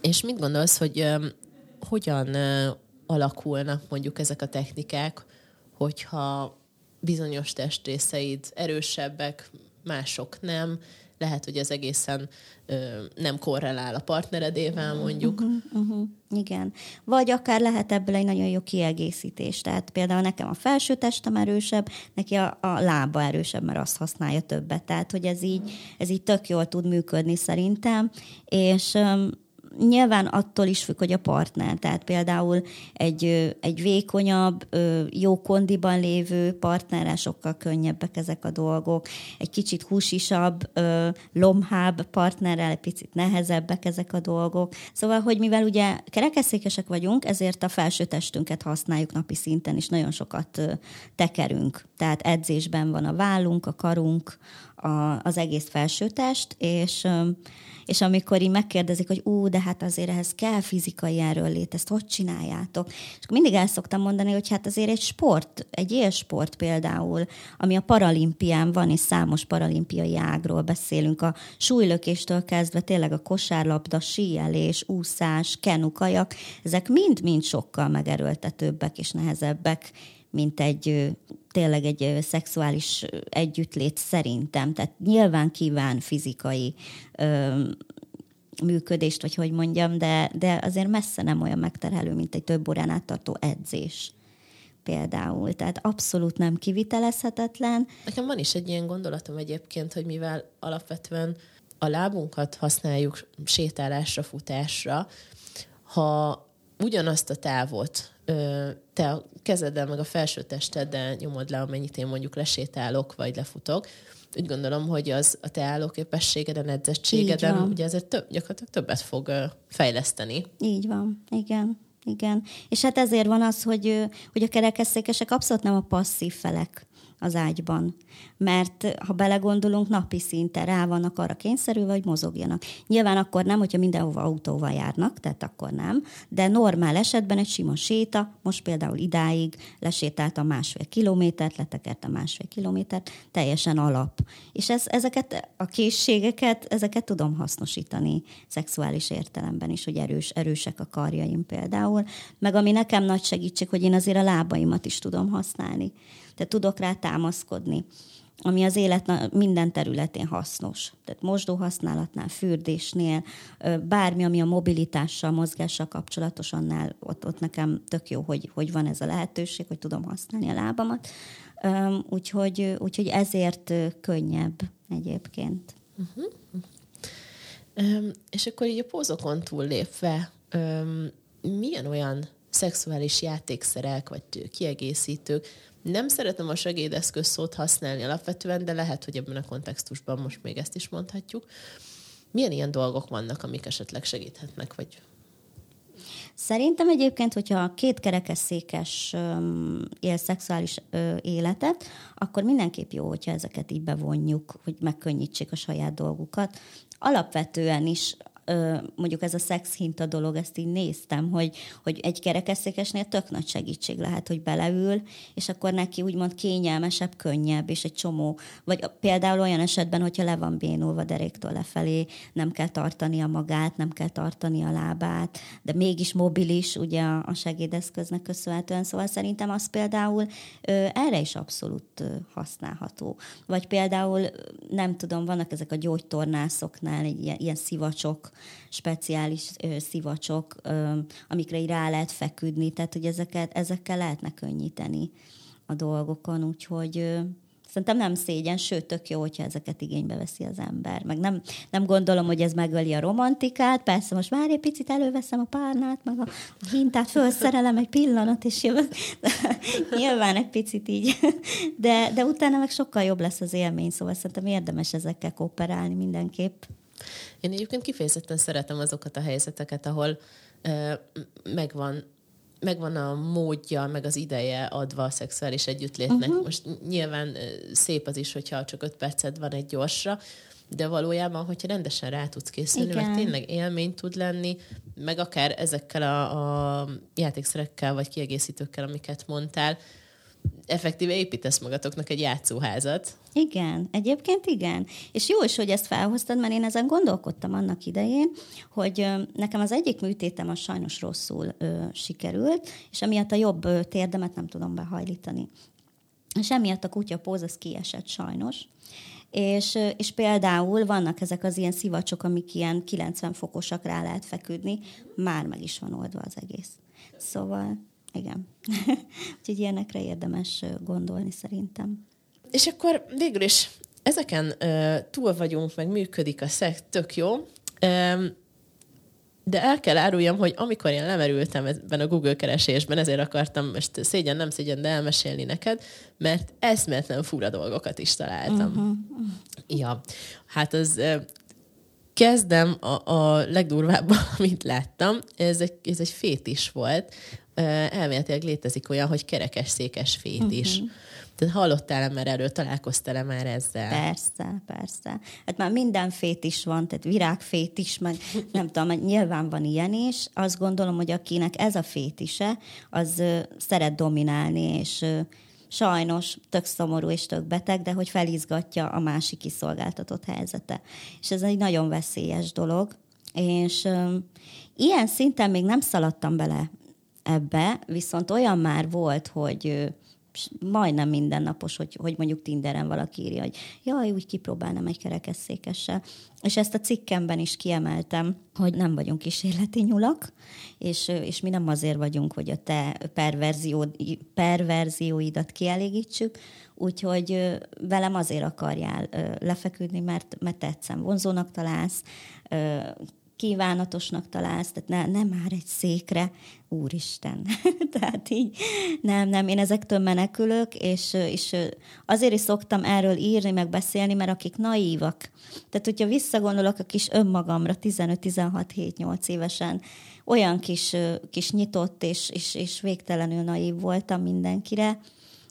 És mit gondolsz, hogy hogyan alakulnak mondjuk ezek a technikák, hogyha bizonyos testrészeid erősebbek, mások nem, lehet, hogy ez egészen nem korrelál a partneredével, mondjuk. Igen. Vagy akár lehet ebből egy nagyon jó kiegészítés. Tehát például nekem a felső testem erősebb, neki a lába erősebb, mert azt használja többet. Tehát, hogy ez így tök jól tud működni szerintem. És Nyilván attól is függ, hogy a partner, tehát például egy vékonyabb, jó kondiban lévő partnerrel sokkal könnyebbek ezek a dolgok, egy kicsit húsisabb, lomhább partnerrel egy picit nehezebbek ezek a dolgok. Szóval, hogy mivel ugye kerekesszékesek vagyunk, ezért a felső testünket használjuk napi szinten, és nagyon sokat tekerünk. Tehát edzésben van a vállunk, a karunk, az egész felsőtest, és amikor így megkérdezik, hogy de hát azért ehhez kell fizikai erőllét, ezt hogy csináljátok? És mindig el szoktam mondani, hogy hát azért egy sport, egy élsport például, ami a paralimpián van, és számos paralimpiai ágról beszélünk, a súlylökéstől kezdve tényleg a kosárlabda, síelés, úszás, kenu, kajak, ezek mind-mind sokkal megerőltetőbbek és nehezebbek, mint tényleg egy szexuális együttlét szerintem. Tehát nyilván kíván fizikai működést, vagy hogy mondjam, de azért messze nem olyan megterhelő, mint egy több órán áttartó edzés például. Tehát abszolút nem kivitelezhetetlen. Nekem van is egy ilyen gondolatom egyébként, hogy mivel alapvetően a lábunkat használjuk sétálásra, futásra, ha ugyanazt a távot te a kezeddel meg a felső testeddel nyomod le, amennyit én mondjuk lesétálok, vagy lefutok, úgy gondolom, hogy az a te állóképességeden, edzettségeden ugye azért gyakorlatilag többet fog fejleszteni. Így van, igen. És hát ezért van az, hogy a kerekesszékesek abszolút nem a passzív felek az ágyban. Mert ha belegondolunk, napi szinten rá vannak arra kényszerülve, hogy mozogjanak. Nyilván akkor nem, hogyha mindenhova autóval járnak, tehát akkor nem, de normál esetben egy sima séta, most például idáig lesétáltam 1,5 kilométert, letekertem 1,5 kilométert, teljesen alap. És ezeket a készségeket, ezeket tudom hasznosítani szexuális értelemben is, hogy erősek a karjaim például. Meg ami nekem nagy segítség, hogy én azért a lábaimat is tudom használni. Tehát tudok rá támaszkodni, ami az élet minden területén hasznos. Tehát mosdóhasználatnál, fürdésnél, bármi, ami a mobilitással, mozgással kapcsolatos, annál ott nekem tök jó, hogy van ez a lehetőség, hogy tudom használni a lábamat. Úgyhogy ezért könnyebb egyébként. És akkor így a pózokon túllépve, milyen olyan szexuális játékszerek, vagy kiegészítők? Nem szeretem a segédeszköz szót használni alapvetően, de lehet, hogy ebben a kontextusban most még ezt is mondhatjuk. Milyen ilyen dolgok vannak, amik esetleg segíthetnek? Szerintem egyébként, hogyha két kerekesszékes él szexuális életet, akkor mindenképp jó, hogyha ezeket így bevonjuk, hogy megkönnyítsék a saját dolgukat. Alapvetően is mondjuk ez a szexhinta dolog, ezt így néztem, hogy egy kerekesszékesnél tök nagy segítség lehet, hogy beleül, és akkor neki úgymond kényelmesebb, könnyebb, és egy csomó, vagy például olyan esetben, hogyha le van bénulva deréktől lefelé, nem kell tartania magát, nem kell tartania a lábát, de mégis mobilis, ugye a segédeszköznek köszönhetően, szóval szerintem az például erre is abszolút használható. Vagy például, nem tudom, vannak ezek a gyógytornászoknál ilyen szivacsok, speciális szivacsok, amikre így rá lehet feküdni, tehát hogy ezekkel lehetne könnyíteni a dolgokon, úgyhogy szerintem nem szégyen, sőt, tök jó, hogyha ezeket igénybe veszi az ember. Meg nem gondolom, hogy ez megöli a romantikát, persze most már egy picit előveszem a párnát, meg a hintát, fölszerelem egy pillanat, és jövök. Nyilván egy picit így. De utána meg sokkal jobb lesz az élmény, szóval szerintem érdemes ezekkel kooperálni mindenképp. Én egyébként kifejezetten szeretem azokat a helyzeteket, ahol megvan a módja, meg az ideje adva a szexuális együttlétnek. Uh-huh. Most nyilván szép az is, hogyha csak 5 percet van egy gyorsra, de valójában, hogyha rendesen rá tudsz készülni, igen, meg tényleg élmény tud lenni, meg akár ezekkel a játékszerekkel, vagy kiegészítőkkel, amiket mondtál, effektíve építesz magatoknak egy játszóházat. Igen, egyébként igen. És jó is, hogy ezt felhoztad, mert én ezen gondolkodtam annak idején, hogy nekem az egyik műtétem az sajnos rosszul sikerült, és emiatt a jobb térdemet nem tudom behajlítani. És emiatt a kutyapóz az kiesett sajnos. És például vannak ezek az ilyen szivacsok, amik ilyen 90 fokosak rá lehet feküdni, már meg is van oldva az egész. Szóval... igen. Úgyhogy ilyenekre érdemes gondolni szerintem. És akkor végül is ezeken túl vagyunk, meg működik a szex, tök jó. De el kell áruljam, hogy amikor én lemerültem ebben a Google keresésben, ezért akartam most szégyen, nem szégyen, de elmesélni neked, mert eszméletlen fura dolgokat is találtam. Uh-huh. Ja, hát az... Kezdem a legdurvább, amit láttam. Ez egy fétis volt. Elméletileg létezik olyan, hogy kerekesszékes fétis. Uh-huh. Tehát hallottál már erről, találkoztál már ezzel? Persze, persze. Hát már minden fétis van, tehát virágfétis, meg nem tudom, nyilván van ilyen is. Azt gondolom, hogy akinek ez a fétise, az szeret dominálni, és... sajnos tök szomorú és tök beteg, de hogy felizgatja a másik kiszolgáltatott helyzete. És ez egy nagyon veszélyes dolog, és ilyen szinten még nem szaladtam bele ebbe, viszont olyan már volt, hogy majdnem mindennapos, hogy mondjuk Tinderen valaki írja, hogy jaj, úgy kipróbálnám egy kerekesszékessel. És ezt a cikkemben is kiemeltem, hogy nem vagyunk kísérleti nyulak, és mi nem azért vagyunk, hogy a te perverzióidat kielégítsük, úgyhogy velem azért akarjál lefeküdni, mert tetszem, vonzónak találsz, kívánatosnak találsz, tehát nem már egy székre, úristen. Tehát így, nem, én ezektől menekülök, és azért is szoktam erről írni, meg beszélni, mert akik naívak. Tehát, hogyha visszagondolok a kis önmagamra 15-16-7-8 évesen, olyan kis nyitott és végtelenül naív voltam mindenkire,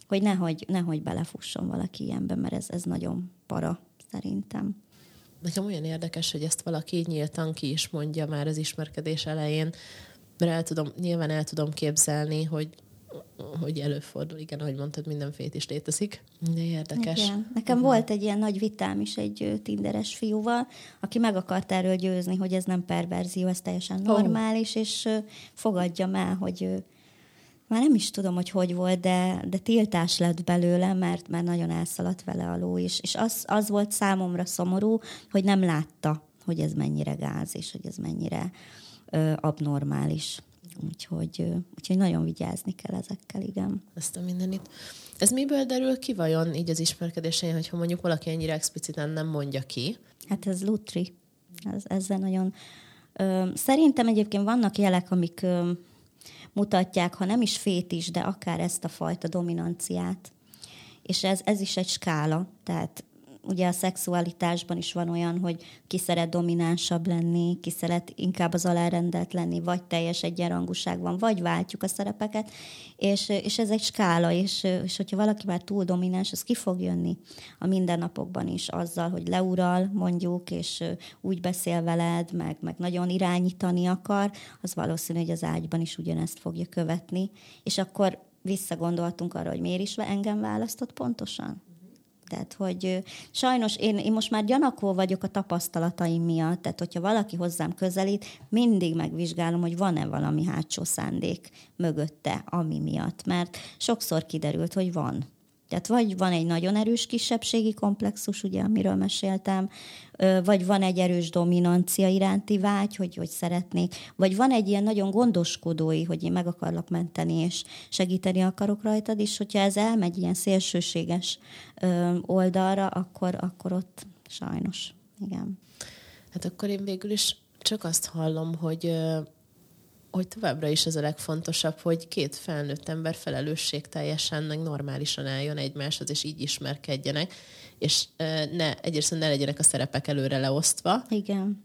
hogy nehogy belefusson valaki ilyenbe, mert ez nagyon para, szerintem. Nekem olyan érdekes, hogy ezt valaki nyíltan ki is mondja már az ismerkedés elején, mert nyilván el tudom képzelni, hogy előfordul. Igen, ahogy mondtad, minden fétis létezik. De érdekes. Igen. Nekem volt egy ilyen nagy vitám is egy tinderes fiúval, aki meg akart erről győzni, hogy ez nem perverzió, ez teljesen normális, és fogadjam el, hogy már nem is tudom, hogy volt, de tiltás lett belőle, mert már nagyon elszaladt vele a ló is. És az volt számomra szomorú, hogy nem látta, hogy ez mennyire gáz, és hogy ez mennyire abnormális. Úgyhogy nagyon vigyázni kell ezekkel, igen. Ezt a mindenit. Ez miből derül ki vajon így az ismerkedésein, hogyha mondjuk valaki ennyire expliciten nem mondja ki? Hát ez lutri. Ezzel nagyon... Szerintem egyébként vannak jelek, amik... mutatják, ha nem is fétis, de akár ezt a fajta dominanciát. És ez is egy skála. Tehát ugye a szexualitásban is van olyan, hogy ki szeret dominánsabb lenni, ki szeret inkább az alárendelt lenni, vagy teljes egyenrangúság van, vagy váltjuk a szerepeket, és ez egy skála, és hogyha valaki már túl domináns, az ki fog jönni a mindennapokban is azzal, hogy leural mondjuk, és úgy beszél veled, meg nagyon irányítani akar, az valószínű, hogy az ágyban is ugyanezt fogja követni, és akkor visszagondoltunk arra, hogy miért is engem választott pontosan. Tehát, hogy sajnos én most már gyanakó vagyok a tapasztalataim miatt, tehát hogyha valaki hozzám közelít, mindig megvizsgálom, hogy van-e valami hátsó szándék mögötte, ami miatt, mert sokszor kiderült, hogy van. Tehát vagy van egy nagyon erős kisebbségi komplexus, ugye, amiről meséltem, vagy van egy erős dominancia iránti vágy, hogy szeretnék, vagy van egy ilyen nagyon gondoskodói, hogy én meg akarlak menteni, és segíteni akarok rajtad is, hogyha ez elmegy ilyen szélsőséges oldalra, akkor ott sajnos, igen. Hát akkor én végül is csak azt hallom, hogy továbbra is ez a legfontosabb, hogy két felnőtt ember felelősségteljesen, meg normálisan álljon egymáshoz, és így ismerkedjenek, és ne legyenek a szerepek előre leosztva. Igen.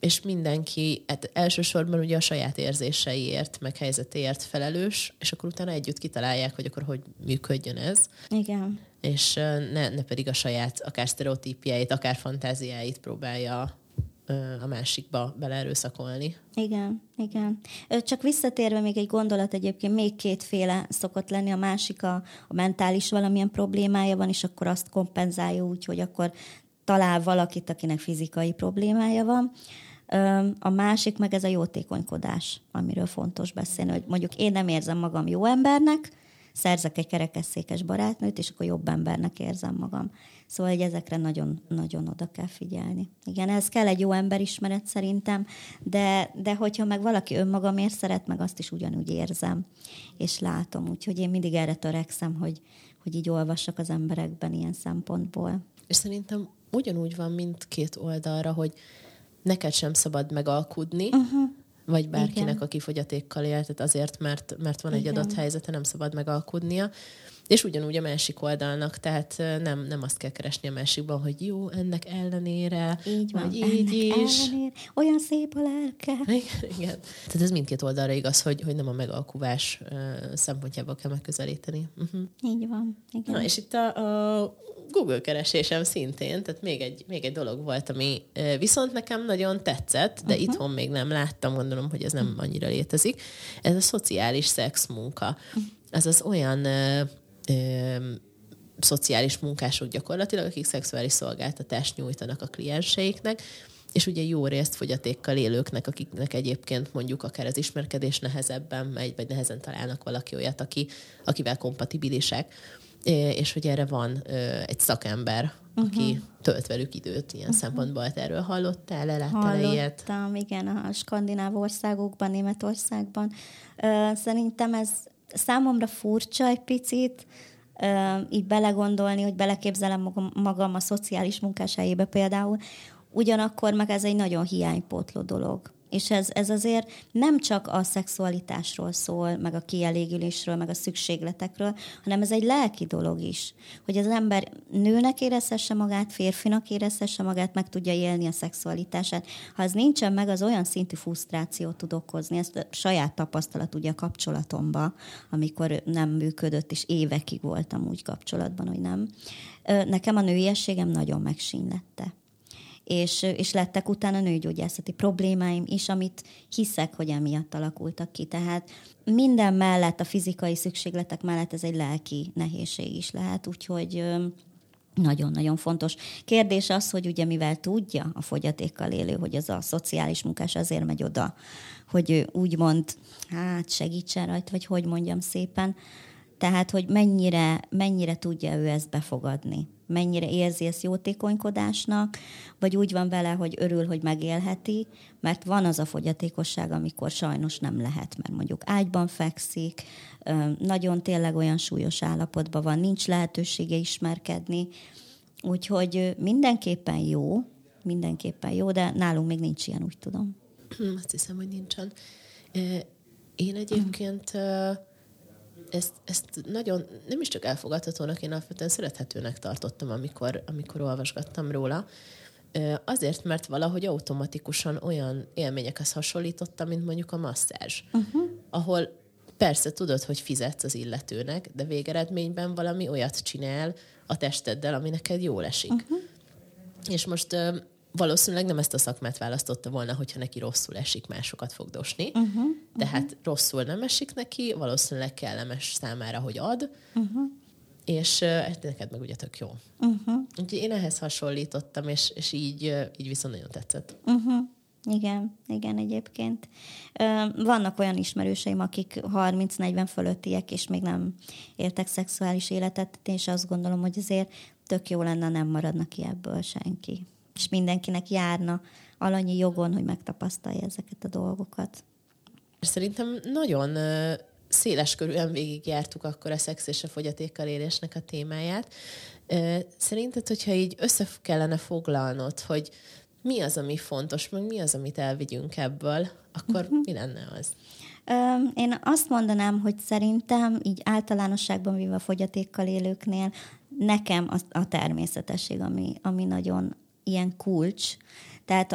És mindenki, hát elsősorban ugye a saját érzéseiért, meg helyzetéért felelős, és akkor utána együtt kitalálják, hogy akkor hogy működjön ez. Igen. És ne pedig a saját, akár sztereotípiáit, akár fantáziáit próbálja a másikba beleerőszakolni. Igen. Csak visszatérve még egy gondolat, egyébként még kétféle szokott lenni, a másik a mentális valamilyen problémája van, és akkor azt kompenzálja úgy, hogy akkor talál valakit, akinek fizikai problémája van. A másik meg ez a jótékonykodás, amiről fontos beszélni, hogy mondjuk én nem érzem magam jó embernek, szerzek egy kerekesszékes barátnőt, és akkor jobb embernek érzem magam. Szóval, hogy ezekre nagyon-nagyon oda kell figyelni. Igen, ez kell egy jó emberismeret szerintem, de hogyha meg valaki önmagamért szeret, meg azt is ugyanúgy érzem, és látom. Úgyhogy én mindig erre törekszem, hogy így olvassak az emberekben ilyen szempontból. És szerintem ugyanúgy van mindkét oldalra, hogy neked sem szabad megalkudni, uh-huh. vagy bárkinek, igen. aki fogyatékkal él, tehát azért, mert van egy igen. adott helyzete, nem szabad megalkudnia. És ugyanúgy a másik oldalnak, tehát nem azt kell keresni a másikban, hogy jó, ennek ellenére, így van, vagy így is. Ellenére, olyan szép a lelke. Igen. Tehát ez mindkét oldalra igaz, hogy nem a megalkuvás szempontjából kell megközelíteni. Uh-huh. Így van. Igen. Na, és itt a Google keresésem szintén, tehát még egy dolog volt, ami viszont nekem nagyon tetszett, de uh-huh. itthon még nem láttam, gondolom, hogy ez nem annyira létezik. Ez a szociális szexmunka. Ez az olyan szociális munkások gyakorlatilag, akik szexuális szolgáltatást nyújtanak a klienseiknek, és ugye jó részt fogyatékkal élőknek, akiknek egyébként mondjuk akár az ismerkedés nehezebben megy, vagy nehezen találnak valaki olyat, akivel kompatibilisek. És hogy erre van egy szakember, uh-huh. aki tölt velük időt ilyen uh-huh. szempontból. Erről hallottál, láttál ilyet? Hallottam, igen, a skandináv országokban, Németországban. Szerintem ez számomra furcsa egy picit, így belegondolni, hogy beleképzelem magam a szociális munkás helyébe például. Ugyanakkor meg ez egy nagyon hiánypótló dolog. És ez azért nem csak a szexualitásról szól, meg a kielégülésről, meg a szükségletekről, hanem ez egy lelki dolog is. Hogy az ember nőnek érezhesse magát, férfinak érezhesse magát, meg tudja élni a szexualitását. Ha ez nincsen meg, az olyan szintű frusztrációt tud okozni. Ezt a saját tapasztalat ugye a kapcsolatomban, amikor nem működött, és évekig voltam úgy kapcsolatban, hogy nem. Nekem a nőiességem nagyon megsínylette. És lettek utána nőgyógyászati problémáim is, amit hiszek, hogy emiatt alakultak ki. Tehát minden mellett, a fizikai szükségletek mellett ez egy lelki nehézség is lehet, úgyhogy nagyon-nagyon fontos. Kérdés az, hogy ugye mivel tudja a fogyatékkal élő, hogy az a szociális munkás azért megy oda, hogy ő úgymond segítsen rajta, vagy hogy mondjam szépen, tehát, hogy mennyire tudja ő ezt befogadni. Mennyire érzi ezt jótékonykodásnak, vagy úgy van vele, hogy örül, hogy megélheti, mert van az a fogyatékosság, amikor sajnos nem lehet, mert mondjuk ágyban fekszik, nagyon tényleg olyan súlyos állapotban van, nincs lehetősége ismerkedni, úgyhogy mindenképpen jó, de nálunk még nincs ilyen, úgy tudom. Azt hiszem, hogy nincsen. Én egyébként... Ezt nagyon, nem is csak elfogadhatónak, én alapvetően szerethetőnek tartottam, amikor olvasgattam róla. Azért, mert valahogy automatikusan olyan élményekhez hasonlítottam, mint mondjuk a masszázs. Uh-huh. Ahol persze tudod, hogy fizetsz az illetőnek, de végeredményben valami olyat csinál a testeddel, ami neked jól esik. Uh-huh. És most... valószínűleg nem ezt a szakmát választotta volna, hogyha neki rosszul esik másokat fogdosni. Uh-huh, tehát uh-huh. rosszul nem esik neki, valószínűleg kellemes számára, hogy ad, uh-huh. és neked meg ugye tök jó. Uh-huh. Úgyhogy én ehhez hasonlítottam, és így viszont nagyon tetszett. Uh-huh. Igen, egyébként. Vannak olyan ismerőseim, akik 30-40 fölöttiek, és még nem éltek szexuális életet, és azt gondolom, hogy azért tök jó lenne, nem maradnak ki ebből senki. És mindenkinek járna alanyi jogon, hogy megtapasztalja ezeket a dolgokat. Szerintem nagyon széles körűen végigjártuk akkor a szex és a fogyatékkal élésnek a témáját. Szerinted, hogyha így össze kellene foglalnod, hogy mi az, ami fontos, meg mi az, amit elvigyünk ebből, akkor uh-huh. mi lenne az? Én azt mondanám, hogy szerintem így általánosságban véve a fogyatékkal élőknél nekem a természetesség, ami nagyon ilyen kulcs. Tehát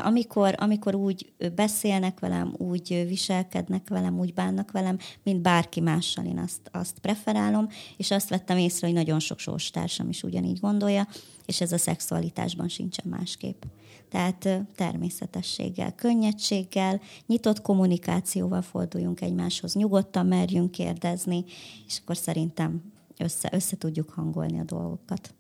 amikor úgy beszélnek velem, úgy viselkednek velem, úgy bánnak velem, mint bárki mással, én azt preferálom, és azt vettem észre, hogy nagyon sok sorstársam is ugyanígy gondolja, és ez a szexualitásban sincsen másképp. Tehát természetességgel, könnyedséggel, nyitott kommunikációval forduljunk egymáshoz, nyugodtan merjünk kérdezni, és akkor szerintem össze tudjuk hangolni a dolgokat.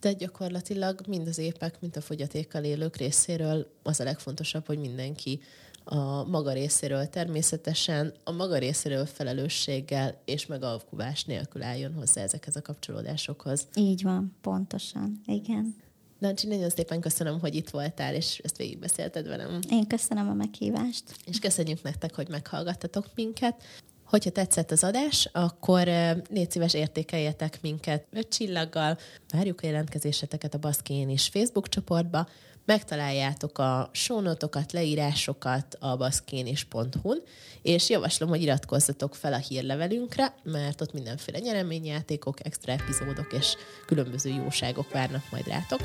De gyakorlatilag mind az épek, mind a fogyatékkal élők részéről az a legfontosabb, hogy mindenki a maga részéről természetesen, a maga részéről felelősséggel és megalkuvás nélkül álljon hozzá ezekhez a kapcsolódásokhoz. Így van, pontosan, igen. Dancsi, nagyon szépen köszönöm, hogy itt voltál, és ezt végigbeszélted velem. Én köszönöm a meghívást. És köszönjük nektek, hogy meghallgattatok minket. Hogyha tetszett az adás, akkor légy szíves, értékeljetek minket 5 csillaggal. Várjuk a jelentkezéseteket a Baszki én is Facebook csoportba. Megtaláljátok a show-notokat, leírásokat a baszkiénis.hu-n, és javaslom, hogy iratkozzatok fel a hírlevelünkre, mert ott mindenféle nyereményjátékok, extra epizódok és különböző jóságok várnak majd rátok.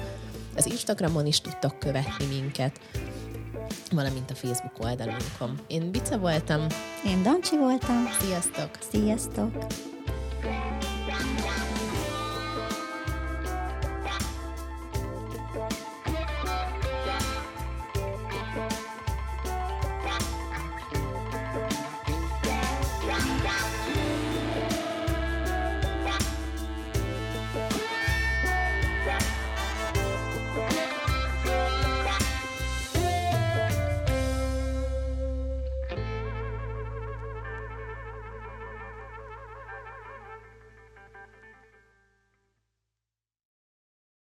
Az Instagramon is tudtok követni minket, valamint a Facebook oldalunkon. Én Bice voltam. Én Dancsi voltam. Sziasztok! Sziasztok!